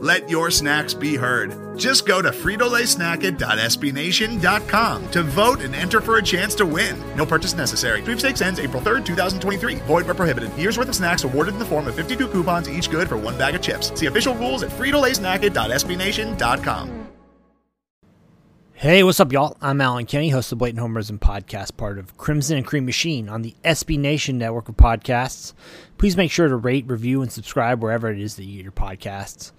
Let your snacks be heard. Just go to Frito-LaySnackIt.SBNation.com to vote and enter for a chance to win. No purchase necessary. Sweepstakes ends April 3rd, 2023. Void where prohibited. Year's worth of snacks awarded in the form of 52 coupons, each good for one bag of chips. See official rules at Frito-LaySnackIt.SBNation.com. Hey, what's up, y'all? I'm Alan Kenny, host of the Blatant Homerism Podcast, part of Crimson and Cream Machine on the SB Nation Network of podcasts. Please make sure to rate, review, and subscribe wherever it is that you get your podcasts.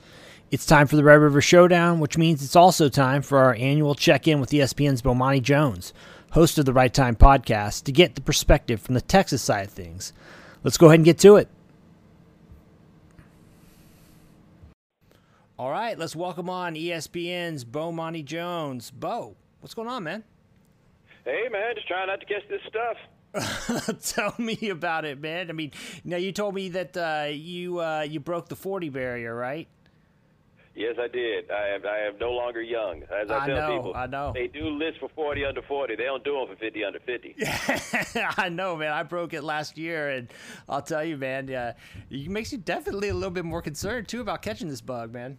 It's time for the Red River Showdown, which means it's also time for our annual check-in with ESPN's Bomani Jones, host of the Right Time Podcast, to get the perspective from the Texas side of things. Let's go ahead and get to it. All right, let's welcome on ESPN's Bomani Jones. Bo, what's going on, man? Hey, man, just trying not to catch this stuff. Tell me about it, man. I mean, now you told me that you broke the 40 barrier, right? Yes, I did. I am no longer young. As I tell people, they do lists for 40 under 40. They don't do them for 50 under 50. I know, man. I broke it last year, and I'll tell you, man, it makes you definitely a little bit more concerned, too, about catching this bug, man.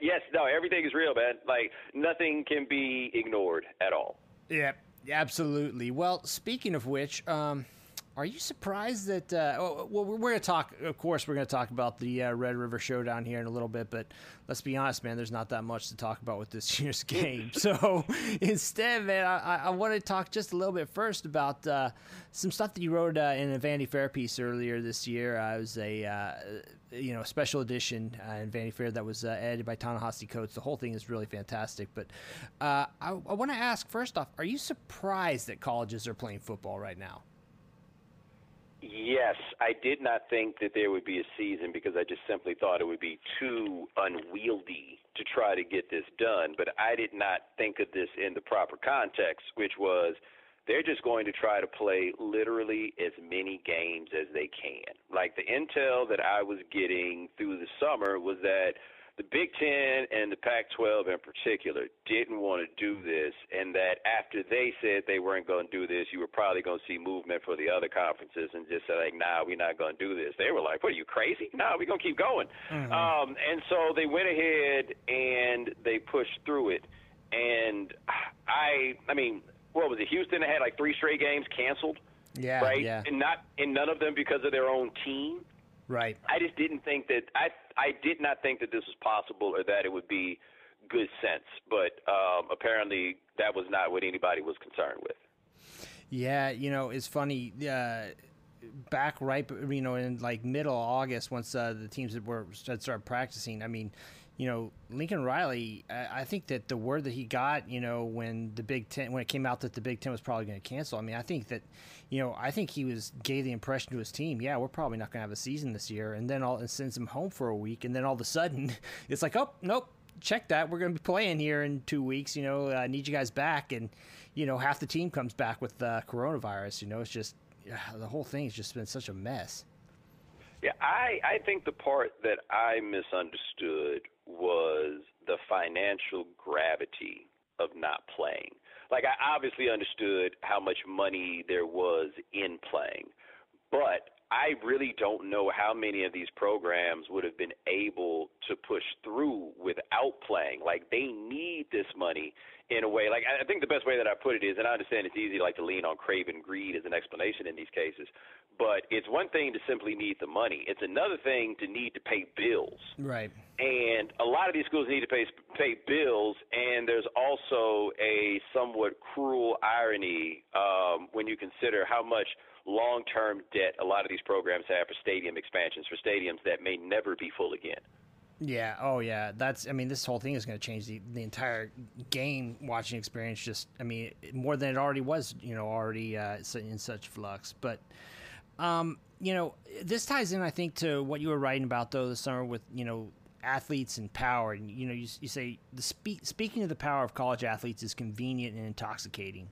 Yes. No, everything is real, man. Like, nothing can be ignored at all. Yeah, absolutely. Well, speaking of which... Are you surprised that we're going to talk about the Red River Showdown here in a little bit, but let's be honest, man, there's not that much to talk about with this year's game. So instead, man, I want to talk just a little bit first about some stuff that you wrote in a Vanity Fair piece earlier this year. It was a special edition in Vanity Fair that was edited by Ta-Nehisi Coates. The whole thing is really fantastic. But I want to ask first off, are you surprised that colleges are playing football right now? Yes, I did not think that there would be a season because I just simply thought it would be too unwieldy to try to get this done. But I did not think of this in the proper context, which was they're just going to try to play literally as many games as they can. Like the intel that I was getting through the summer was that the Big Ten and the Pac-12 in particular didn't want to do this, and that after they said they weren't going to do this, you were probably going to see movement for the other conferences and just say, like, nah, we're not going to do this. They were like, what, are you crazy? No, we're going to keep going. Mm-hmm. And so they went ahead and they pushed through it. And I mean, what was it, Houston had like three straight games canceled? Yeah, right? Yeah. And none of them because of their own team? Right. I just didn't think that I did not think that this was possible or that it would be good sense. But apparently that was not what anybody was concerned with. Yeah, you know, it's funny. Back right, you know, in like middle August, once the teams had started practicing, I mean, you know, Lincoln Riley, I think that the word that he got, you know, when it came out that the Big Ten was probably going to cancel, I mean, I think that, you know, he gave the impression to his team, yeah, we're probably not going to have a season this year, and then and sends him home for a week, and then all of a sudden, it's like, oh, nope, check that, we're going to be playing here in 2 weeks, you know, I need you guys back, and, you know, half the team comes back with coronavirus, you know, it's just, the whole thing has just been such a mess. Yeah, I think the part that I misunderstood was the financial gravity of not playing. Like, I obviously understood how much money there was in playing, but I really don't know how many of these programs would have been able to push through without playing. Like, they need this money in a way. Like, I think the best way that I put it is, and I understand it's easy like to lean on craven greed as an explanation in these cases, but it's one thing to simply need the money. It's another thing to need to pay bills. Right. And a lot of these schools need to pay bills, and there's also a somewhat cruel irony when you consider how much long-term debt a lot of these programs have for stadium expansions, for stadiums that may never be full again. Yeah. Oh, yeah. This whole thing is going to change the entire game watching experience. Just, I mean, more than it already was, you know, already in such flux. But, you know, this ties in, I think, to what you were writing about, though, this summer with, you know, athletes and power, and you know, you say the speaking of the power of college athletes is convenient and intoxicating.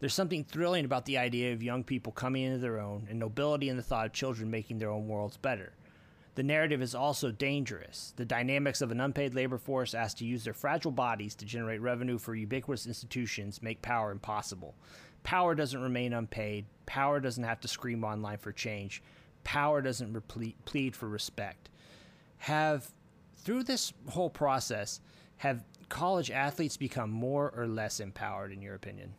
There's something thrilling about the idea of young people coming into their own, and nobility in the thought of children making their own worlds better. The narrative is also dangerous. The dynamics of an unpaid labor force asked to use their fragile bodies to generate revenue for ubiquitous institutions make power impossible. Power doesn't remain unpaid. Power doesn't have to scream online for change. Power doesn't plead for respect. Have, through this whole process, have college athletes become more or less empowered, in your opinion?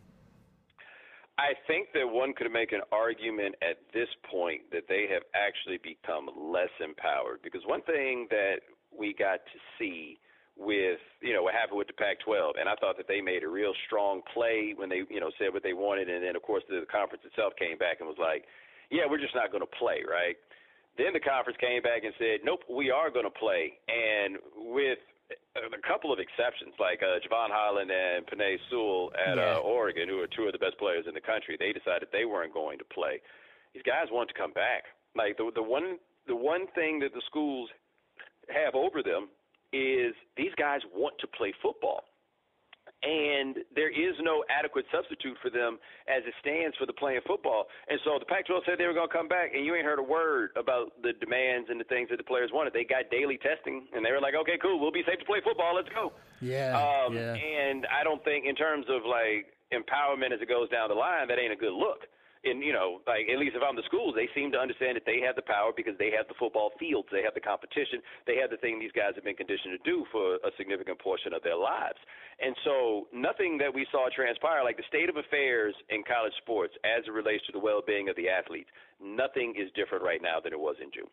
I think that one could make an argument at this point that they have actually become less empowered, because one thing that we got to see with, you know, what happened with the Pac-12, and I thought that they made a real strong play when they, you know, said what they wanted, and then, of course, the conference itself came back and was like, yeah, we're just not going to play, right? Then the conference came back and said, nope, we are going to play, and with a couple of exceptions, like Javon Holland and P'nay Sewell at Oregon, who are two of the best players in the country. They decided they weren't going to play. These guys wanted to come back. Like the one thing that the schools have over them is these guys want to play football, and there is no adequate substitute for them as it stands for the playing football. And so the Pac-12 said they were going to come back, and you ain't heard a word about the demands and the things that the players wanted. They got daily testing, and they were like, okay, cool, we'll be safe to play football, let's go. And I don't think in terms of, like, empowerment as it goes down the line, that ain't a good look. And, you know, like, at least if I'm the schools, they seem to understand that they have the power because they have the football fields, they have the competition, they have the thing these guys have been conditioned to do for a significant portion of their lives. And so nothing that we saw transpire, like the state of affairs in college sports as it relates to the well-being of the athletes, nothing is different right now than it was in June.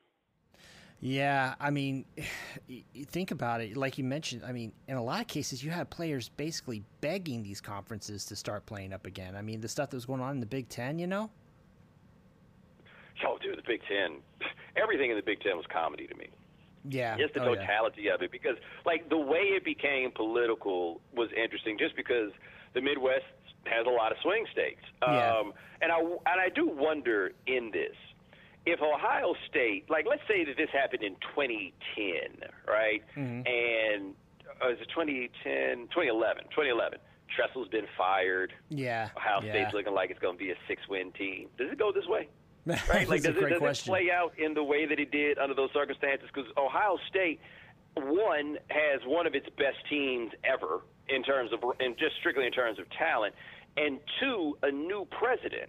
Yeah, I mean, you think about it, like you mentioned, I mean, in a lot of cases, you had players basically begging these conferences to start playing up again. I mean, the stuff that was going on in the Big Ten, you know? Oh, dude, the Big Ten. Everything in the Big Ten was comedy to me. Yeah. Just the totality of it, because, like, the way it became political was interesting just because the Midwest has a lot of swing states. And I do wonder in this. If Ohio State, like, let's say that this happened in 2010, right? Mm-hmm. And is it 2010, 2011, 2011. Tressel's been fired. Yeah. Ohio State's looking like it's going to be a 6-win team. Does it go this way? Right? Like, does it play out in the way that it did under those circumstances? Because Ohio State, one, has one of its best teams ever in terms of, and just strictly in terms of talent, and two, a new president.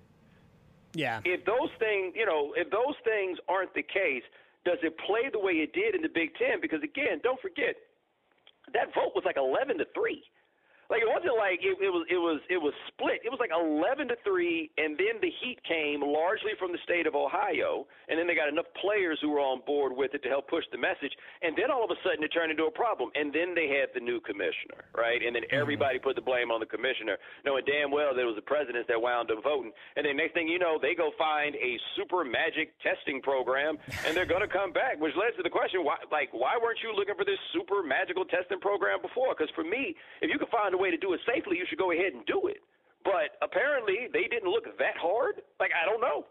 Yeah. If those things aren't the case, does it play the way it did in the Big Ten? Because, again, don't forget, that vote was like 11-3. Like, it wasn't like it was split. It was like 11-3, and then the heat came largely from the state of Ohio, and then they got enough players who were on board with it to help push the message, and then all of a sudden it turned into a problem, and then they had the new commissioner, right? And then everybody put the blame on the commissioner, knowing damn well there was the president that wound up voting. And then next thing you know, they go find a super magic testing program, and they're going to come back, which led to the question, why weren't you looking for this super magical testing program before? Because for me, if you could find a way to do it safely, you should go ahead and do it. But apparently they didn't look that hard. Like, I don't know.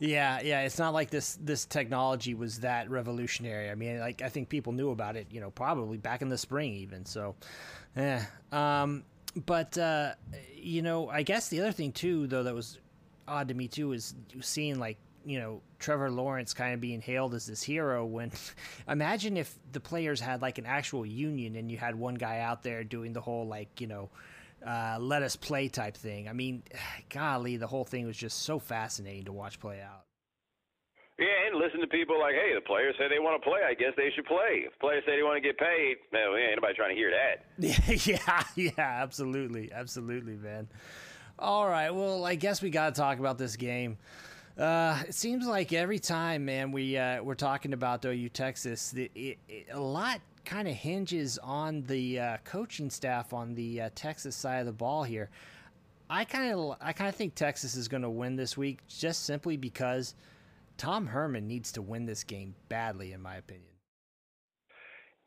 Yeah. It's not like this technology was that revolutionary. I mean, like, I think people knew about it, you know, probably back in the spring even. So, yeah. But you know, I guess the other thing too, though, that was odd to me too, is seeing, like, you know, Trevor Lawrence kind of being hailed as this hero when imagine if the players had, like, an actual union and you had one guy out there doing the whole, like, you know, let us play type thing. I mean, golly, the whole thing was just so fascinating to watch play out. Yeah, and listen to people like, hey, the players say they want to play, I guess they should play. If the players say they want to get paid, no, ain't nobody trying to hear that. yeah, absolutely. Absolutely, man. All right, well, I guess we got to talk about this game. It seems like every time, man, we're talking about OU Texas, a lot kind of hinges on the coaching staff on the Texas side of the ball here. I kind of think Texas is going to win this week, just simply because Tom Herman needs to win this game badly, in my opinion.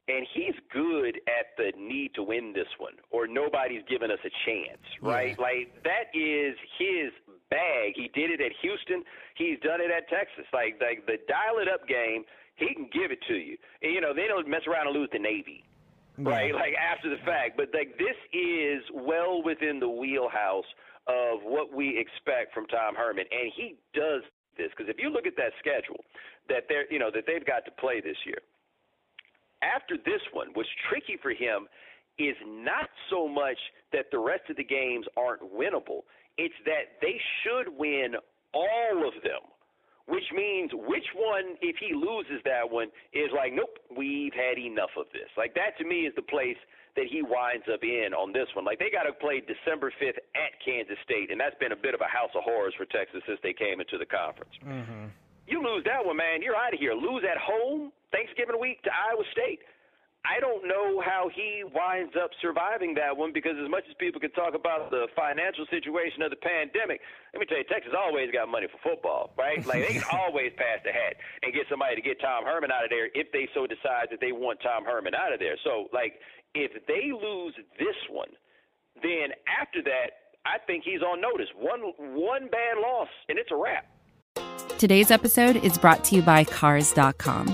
And he's good at the need to win this one, or nobody's giving us a chance, right? Yeah. Like, that is his bag. He did it at Houston. He's done it at Texas. Like the dial-it-up game He can give it to you. And, you know, they don't mess around and lose to Navy, right? Like, after the fact. But, like, this is well within the wheelhouse of what we expect from Tom Herman. And he does this. Because if you look at that schedule that they're, you know, that they've got to play this year, after this one, what's tricky for him is not so much that the rest of the games aren't winnable. It's that they should win all of them, which means which one, if he loses that one, is like, nope, we've had enough of this. Like, that to me is the place that he winds up in on this one. Like, they got to play December 5th at Kansas State, and that's been a bit of a house of horrors for Texas since they came into the conference. Mm-hmm. You lose that one, man, you're out of here. Lose at home Thanksgiving week to Iowa State. I don't know how he winds up surviving that one, because as much as people can talk about the financial situation of the pandemic, let me tell you, Texas always got money for football, right? Like, they can always pass the hat and get somebody to get Tom Herman out of there if they so decide that they want Tom Herman out of there. So, like, if they lose this one, then after that, I think he's on notice. One bad loss, and it's a wrap. Today's episode is brought to you by Cars.com.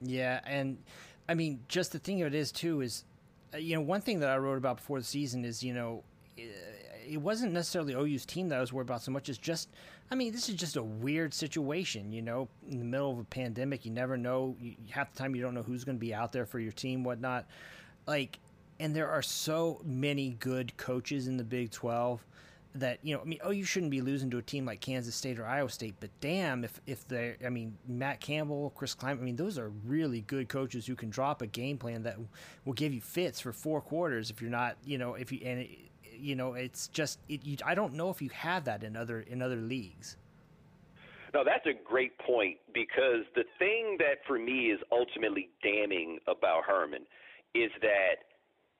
Yeah, and I mean, just the thing of it is, too, is, you know, one thing that I wrote about before the season is, you know, it wasn't necessarily OU's team that I was worried about so much as just, I mean, this is just a weird situation, you know, in the middle of a pandemic. You never know, half the time you don't know who's going to be out there for your team, whatnot. Like, and there are so many good coaches in the Big 12 that, you know, I mean, OU shouldn't be losing to a team like Kansas State or Iowa State, but damn, if they, I mean, Matt Campbell, Chris Klein, I mean, those are really good coaches who can drop a game plan that will give you fits for four quarters if you're not, you know, if you, and it, you know, it's just, I don't know if you have that in other leagues. No, that's a great point, because the thing that for me is ultimately damning about Herman is that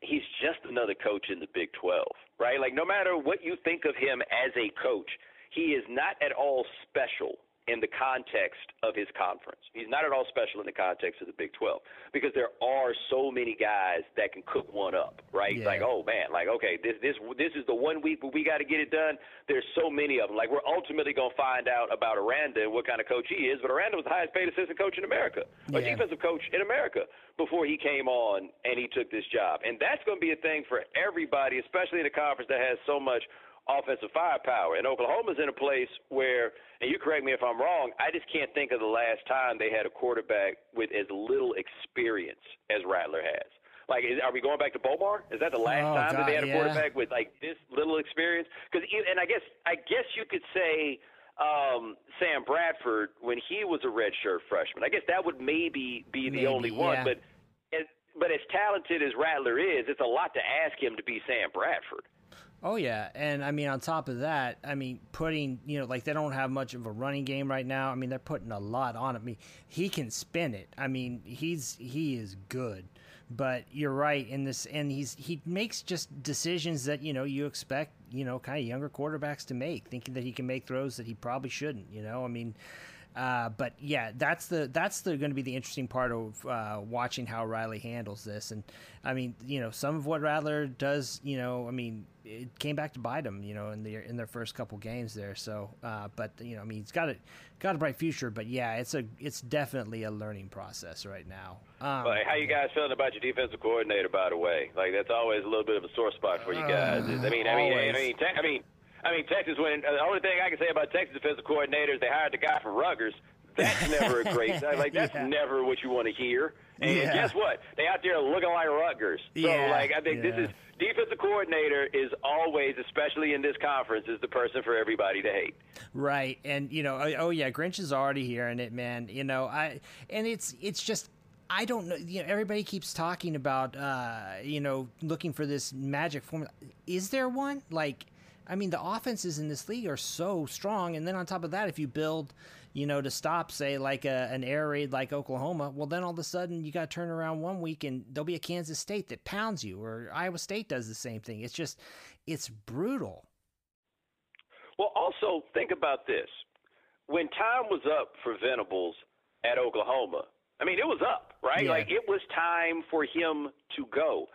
he's just another coach in the Big 12, right? Like, no matter what you think of him as a coach, he is not at all special in the context of his conference. He's not at all special in the context of the Big 12, because there are so many guys that can cook one up, right? Yeah. Like, oh, man, like, okay, this is the 1 week where we got to get it done. There's so many of them. Like, we're ultimately going to find out about Aranda and what kind of coach he is, but Aranda was the highest-paid assistant coach in America, or defensive coach in America, before he came on and he took this job. And that's going to be a thing for everybody, especially in a conference that has so much offensive firepower. And Oklahoma's in a place where, and you correct me if I'm wrong, I just can't think of the last time they had a quarterback with as little experience as Rattler has. Like, are we going back to Bomar? Is that the last time that they had a quarterback with, like, this little experience? Because, and I guess you could say Sam Bradford when he was a redshirt freshman. I guess that would maybe be the only one. But as talented as Rattler is, it's a lot to ask him to be Sam Bradford. Oh, yeah. And, I mean, on top of that, I mean, putting, you know, like, they don't have much of a running game right now. I mean, they're putting a lot on it. I mean, he can spin it. I mean, he is good. But you're right in this, and he makes just decisions that, you know, you expect, you know, kind of younger quarterbacks to make, thinking that he can make throws that he probably shouldn't, you know. I mean, but, yeah, that's going to be the interesting part of watching how Riley handles this. And, I mean, you know, some of what Rattler does, you know, I mean, it came back to bite him, you know, in their first couple games there. So, but, you know, I mean, he's got a bright future. But, yeah, it's definitely a learning process right now. How you guys feeling about your defensive coordinator, by the way? Like, that's always a little bit of a sore spot for you guys. I mean, Texas, the only thing I can say about Texas defensive coordinators, they hired the guy from Rutgers. That's never a great – like, that's never what you want to hear. And guess what? They out there looking like Rutgers. So, like, I think this is – defensive coordinator is always, especially in this conference, is the person for everybody to hate. Right. And, you know, Grinch is already hearing it, man. You know, it's just – I don't know. You know, everybody keeps talking about, you know, looking for this magic formula. Is there one? Like, I mean, the offenses in this league are so strong, and then on top of that, if you build, you know, to stop, say, like an air raid like Oklahoma, well, then all of a sudden you got to turn around one week and there'll be a Kansas State that pounds you, or Iowa State does the same thing. It's just, it's brutal. Well, also think about this. When time was up for Venables at Oklahoma, I mean, it was up, right? Yeah. Like, it was time for him to go.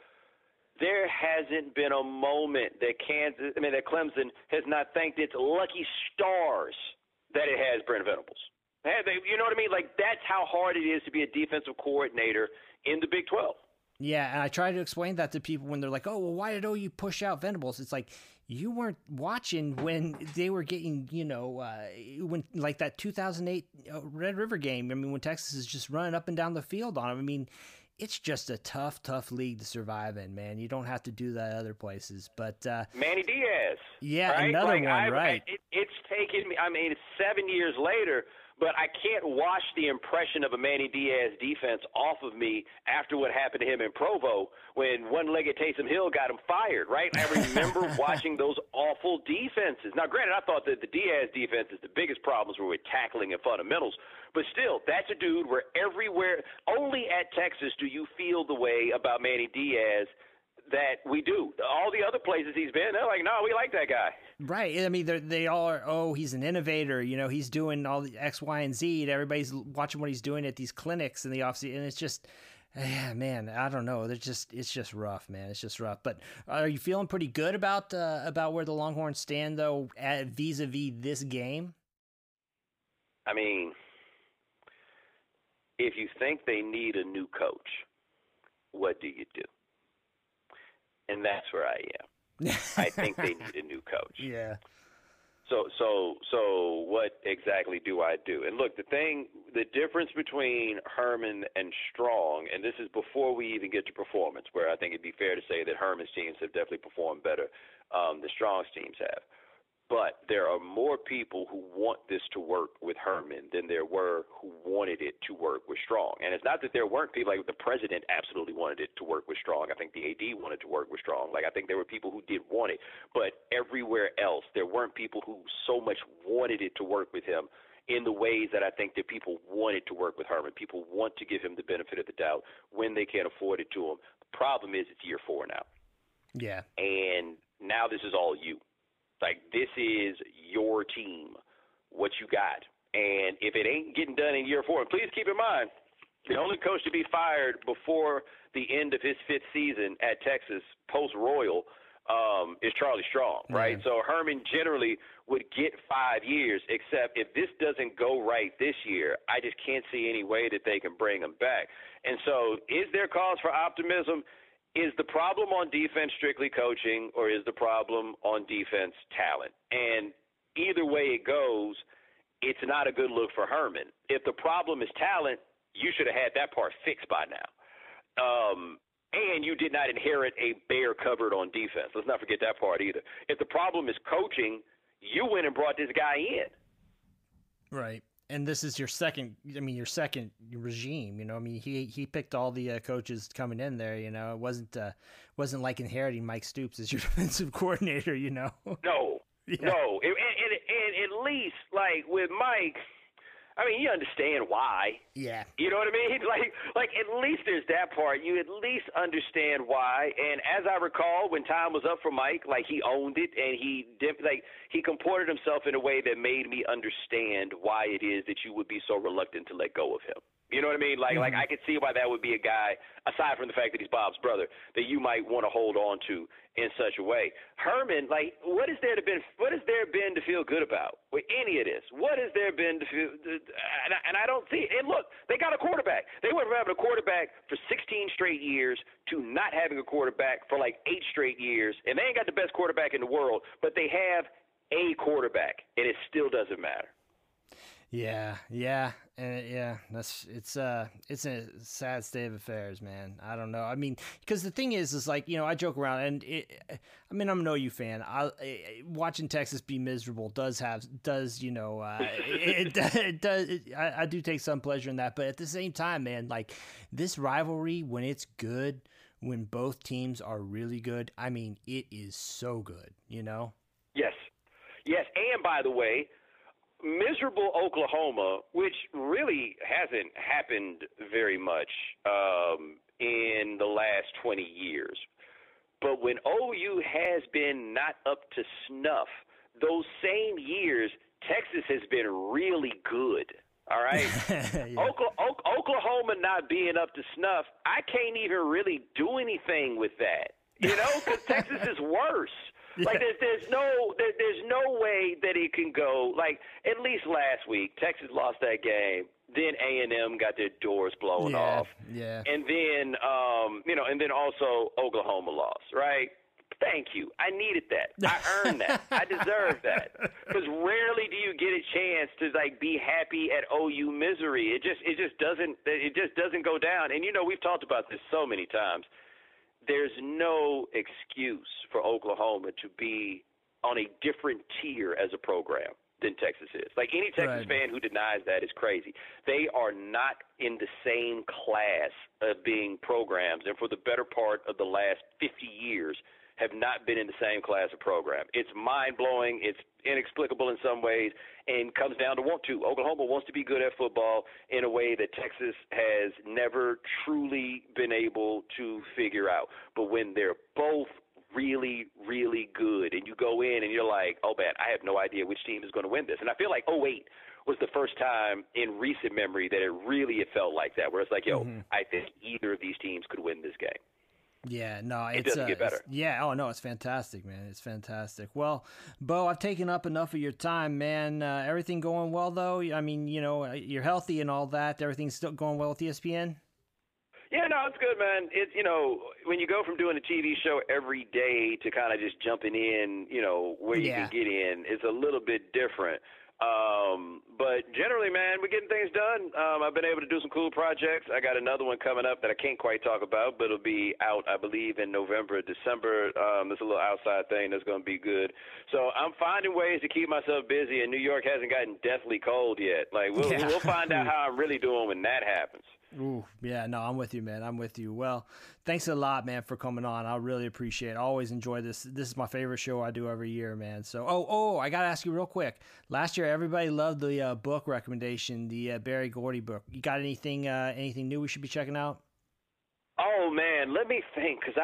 There hasn't been a moment that Clemson has not thanked its lucky stars that it has Brent Venables. You know what I mean? Like, that's how hard it is to be a defensive coordinator in the Big 12. Yeah, and I try to explain that to people when they're like, oh, well, why did OU push out Venables? It's like, you weren't watching when they were getting, you know, when like that 2008 Red River game. I mean, when Texas is just running up and down the field on them. I mean, it's just a tough, tough league to survive in, man. You don't have to do that other places. But Manny Diaz. Yeah, right? Another one, right. It's taken me, I mean, it's 7 years later, but I can't wash the impression of a Manny Diaz defense off of me after what happened to him in Provo when one-legged Taysom Hill got him fired, right? I remember watching those awful defenses. Now, granted, I thought that the Diaz defenses, the biggest problems were with tackling and fundamentals, but still, that's a dude where everywhere, only at Texas do you feel the way about Manny Diaz that we do. All the other places he's been, they're like, no, we like that guy. Right. I mean, they all are, oh, he's an innovator. You know, he's doing all the X, Y, and Z, and everybody's watching what he's doing at these clinics in the offseason. And it's just, man, I don't know. It's just rough, man. It's just rough. But are you feeling pretty good about where the Longhorns stand, though, vis-a-vis this game? I mean, if you think they need a new coach, what do? And that's where I am. I think they need a new coach. Yeah. So what exactly do I do? And look, the difference between Herman and Strong, and this is before we even get to performance, where I think it'd be fair to say that Herman's teams have definitely performed better than Strong's teams have. But there are more people who want this to work with Herman than there were who wanted it to work with Strong. And it's not that there weren't people. Like, the president absolutely wanted it to work with Strong. I think the AD wanted to work with Strong. Like, I think there were people who did want it. But everywhere else, there weren't people who so much wanted it to work with him in the ways that I think that people wanted to work with Herman. People want to give him the benefit of the doubt when they can't afford it to him. The problem is it's year four now. Yeah. And now this is all you. Like, this is your team, what you got. And if it ain't getting done in year four, and please keep in mind, the only coach to be fired before the end of his fifth season at Texas post-Royal is Charlie Strong, right? Mm-hmm. So Herman generally would get 5 years, except if this doesn't go right this year, I just can't see any way that they can bring him back. And so is there cause for optimism? Is the problem on defense strictly coaching, or is the problem on defense talent? And either way it goes, it's not a good look for Herman. If the problem is talent, you should have had that part fixed by now. And you did not inherit a bear cupboard on defense. Let's not forget that part either. If the problem is coaching, you went and brought this guy in. Right. And this is your second regime, you know. I mean, he picked all the coaches coming in there, you know. It wasn't like inheriting Mike Stoops as your defensive coordinator, you know. No, yeah. No. And at least, like, with Mike, I mean, you understand why. Yeah. You know what I mean? Like at least there's that part. You at least understand why. And as I recall, when time was up for Mike, like, he owned it, and he comported himself in a way that made me understand why it is that you would be so reluctant to let go of him. You know what I mean? Like, mm-hmm. Like, I could see why that would be a guy, aside from the fact that he's Bob's brother, that you might want to hold on to in such a way. Herman, like, what has there been to feel good about with any of this? What has there been to feel? And I don't see it. And look, they got a quarterback. They went from having a quarterback for 16 straight years to not having a quarterback for like 8 straight years. And they ain't got the best quarterback in the world, but they have a quarterback, and it still doesn't matter. Yeah, it's a sad state of affairs, man. I don't know. I mean, because the thing is like, you know, I joke around, and I mean, I'm an OU fan. Watching Texas be miserable does you know, it does. I do take some pleasure in that, but at the same time, man, like, this rivalry, when it's good, when both teams are really good, I mean, it is so good, you know. Yes, and by the way, miserable Oklahoma, which really hasn't happened very much in the last 20 years. But when OU has been not up to snuff, those same years, Texas has been really good. All right? Yeah. Oklahoma not being up to snuff, I can't even really do anything with that, you know, because Texas is worse. Yeah. Like, there's no way that it can go. Like, at least last week, Texas lost that game. Then A&M got their doors blown off. Yeah. And then, also Oklahoma lost, right? Thank you. I needed that. I earned that. I deserve that. Because rarely do you get a chance to, like, be happy at OU misery. It just doesn't go down. And, you know, we've talked about this so many times. There's no excuse for Oklahoma to be on a different tier as a program than Texas is. Like, any Texas fan who denies that is crazy. They are not in the same class of being programs, and for the better part of the last 50 years have not been in the same class of program. It's mind-blowing. It's inexplicable in some ways, and comes down to want to. Oklahoma wants to be good at football in a way that Texas has never truly been able to figure out. But when they're both really, really good, and you go in and you're like, oh, man, I have no idea which team is going to win this. And I feel like 08 was the first time in recent memory that it felt like that, where it's like, yo, I think either of these teams could win this game. Yeah, no, it doesn't get better. It's fantastic, man. It's fantastic. Well, Bo, I've taken up enough of your time, man. Everything going well, though? I mean, you know, you're healthy and all that. Everything's still going well with ESPN? Yeah, no, it's good, man. It's, you know, when you go from doing a TV show every day to kind of just jumping in, you know, where you can get in, it's a little bit different. But generally, man, we're getting things done. I've been able to do some cool projects. I got another one coming up that I can't quite talk about, but it'll be out, I believe, in November, December. It's a little outside thing that's going to be good. So I'm finding ways to keep myself busy, and New York hasn't gotten deathly cold yet. Like, we'll find out how I'm really doing when that happens. Ooh, yeah, no, I'm with you, man. I'm with you. Well, thanks a lot, man, for coming on. I really appreciate it. I always enjoy this. This is my favorite show I do every year, man. So, oh, I got to ask you real quick. Last year, everybody loved the book recommendation, the Barry Gordy book. You got anything new we should be checking out? Oh, man, let me think, because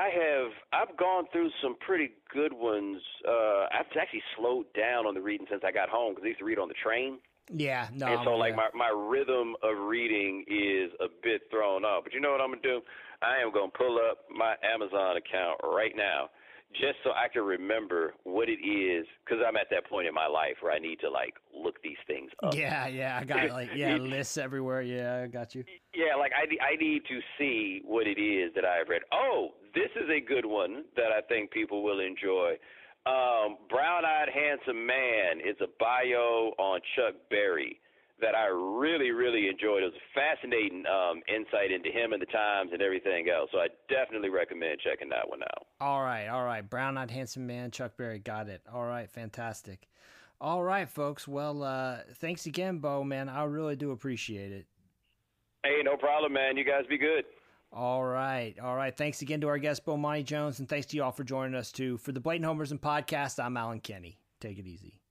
I've gone through some pretty good ones. I've actually slowed down on the reading since I got home, because I used to read on the train. Yeah, no. And so, like, my rhythm of reading is a bit thrown off. But you know what I'm going to do? I am going to pull up my Amazon account right now just so I can remember what it is, because I'm at that point in my life where I need to, like, look these things up. Yeah, I got, like, lists everywhere. Yeah, I got you. Yeah, like, I need to see what it is that I've read. Oh, this is a good one that I think people will enjoy. Brown-eyed handsome man is a bio on Chuck Berry that I really, really enjoyed. It was a fascinating insight into him and the times and everything else. So I definitely recommend checking that one out. All right. Brown-eyed handsome man, Chuck Berry. Got it. All right. Fantastic. All right, folks. Well, thanks again, Bo, man. I really do appreciate it. Hey, no problem, man. You guys be good. All right. Thanks again to our guest, Bomani Jones, and thanks to you all for joining us, too. For the Blatant Homerism Podcast, I'm Alan Kenny. Take it easy.